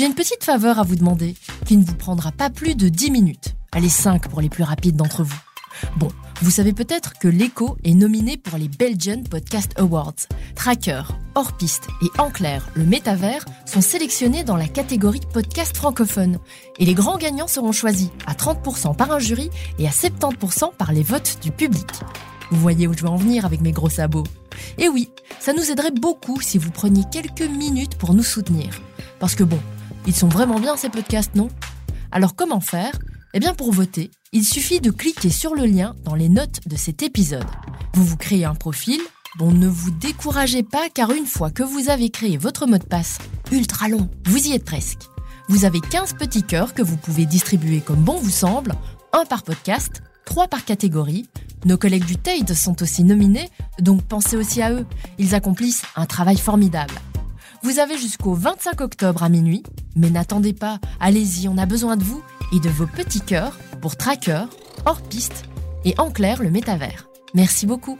j'ai une petite faveur à vous demander qui ne vous prendra pas plus de 10 minutes. Allez, 5 pour les plus rapides d'entre vous. Bon, vous savez peut-être que l'Echo est nominé pour les Belgian Podcast Awards. Tracker, Hors-piste et En clair, le métavers sont sélectionnés dans la catégorie podcast francophone. Et les grands gagnants seront choisis à 30% par un jury et à 70% par les votes du public. Vous voyez où je veux en venir avec mes gros sabots. Et oui, ça nous aiderait beaucoup si vous preniez quelques minutes pour nous soutenir. Parce que bon, ils sont vraiment bien ces podcasts, non ? Alors comment faire ? Eh bien pour voter, il suffit de cliquer sur le lien dans les notes de cet épisode. Vous vous créez un profil. Bon, ne vous découragez pas car une fois que vous avez créé votre mot de passe, ultra long, vous y êtes presque. Vous avez 15 petits cœurs que vous pouvez distribuer comme bon vous semble, un par podcast, 3 par catégorie. Nos collègues du TAID sont aussi nominés, donc pensez aussi à eux. Ils accomplissent un travail formidable. Vous avez jusqu'au 25 octobre à minuit, mais n'attendez pas, allez-y, on a besoin de vous et de vos petits cœurs pour Tracker, Hors-piste et En clair, le métavers. Merci beaucoup.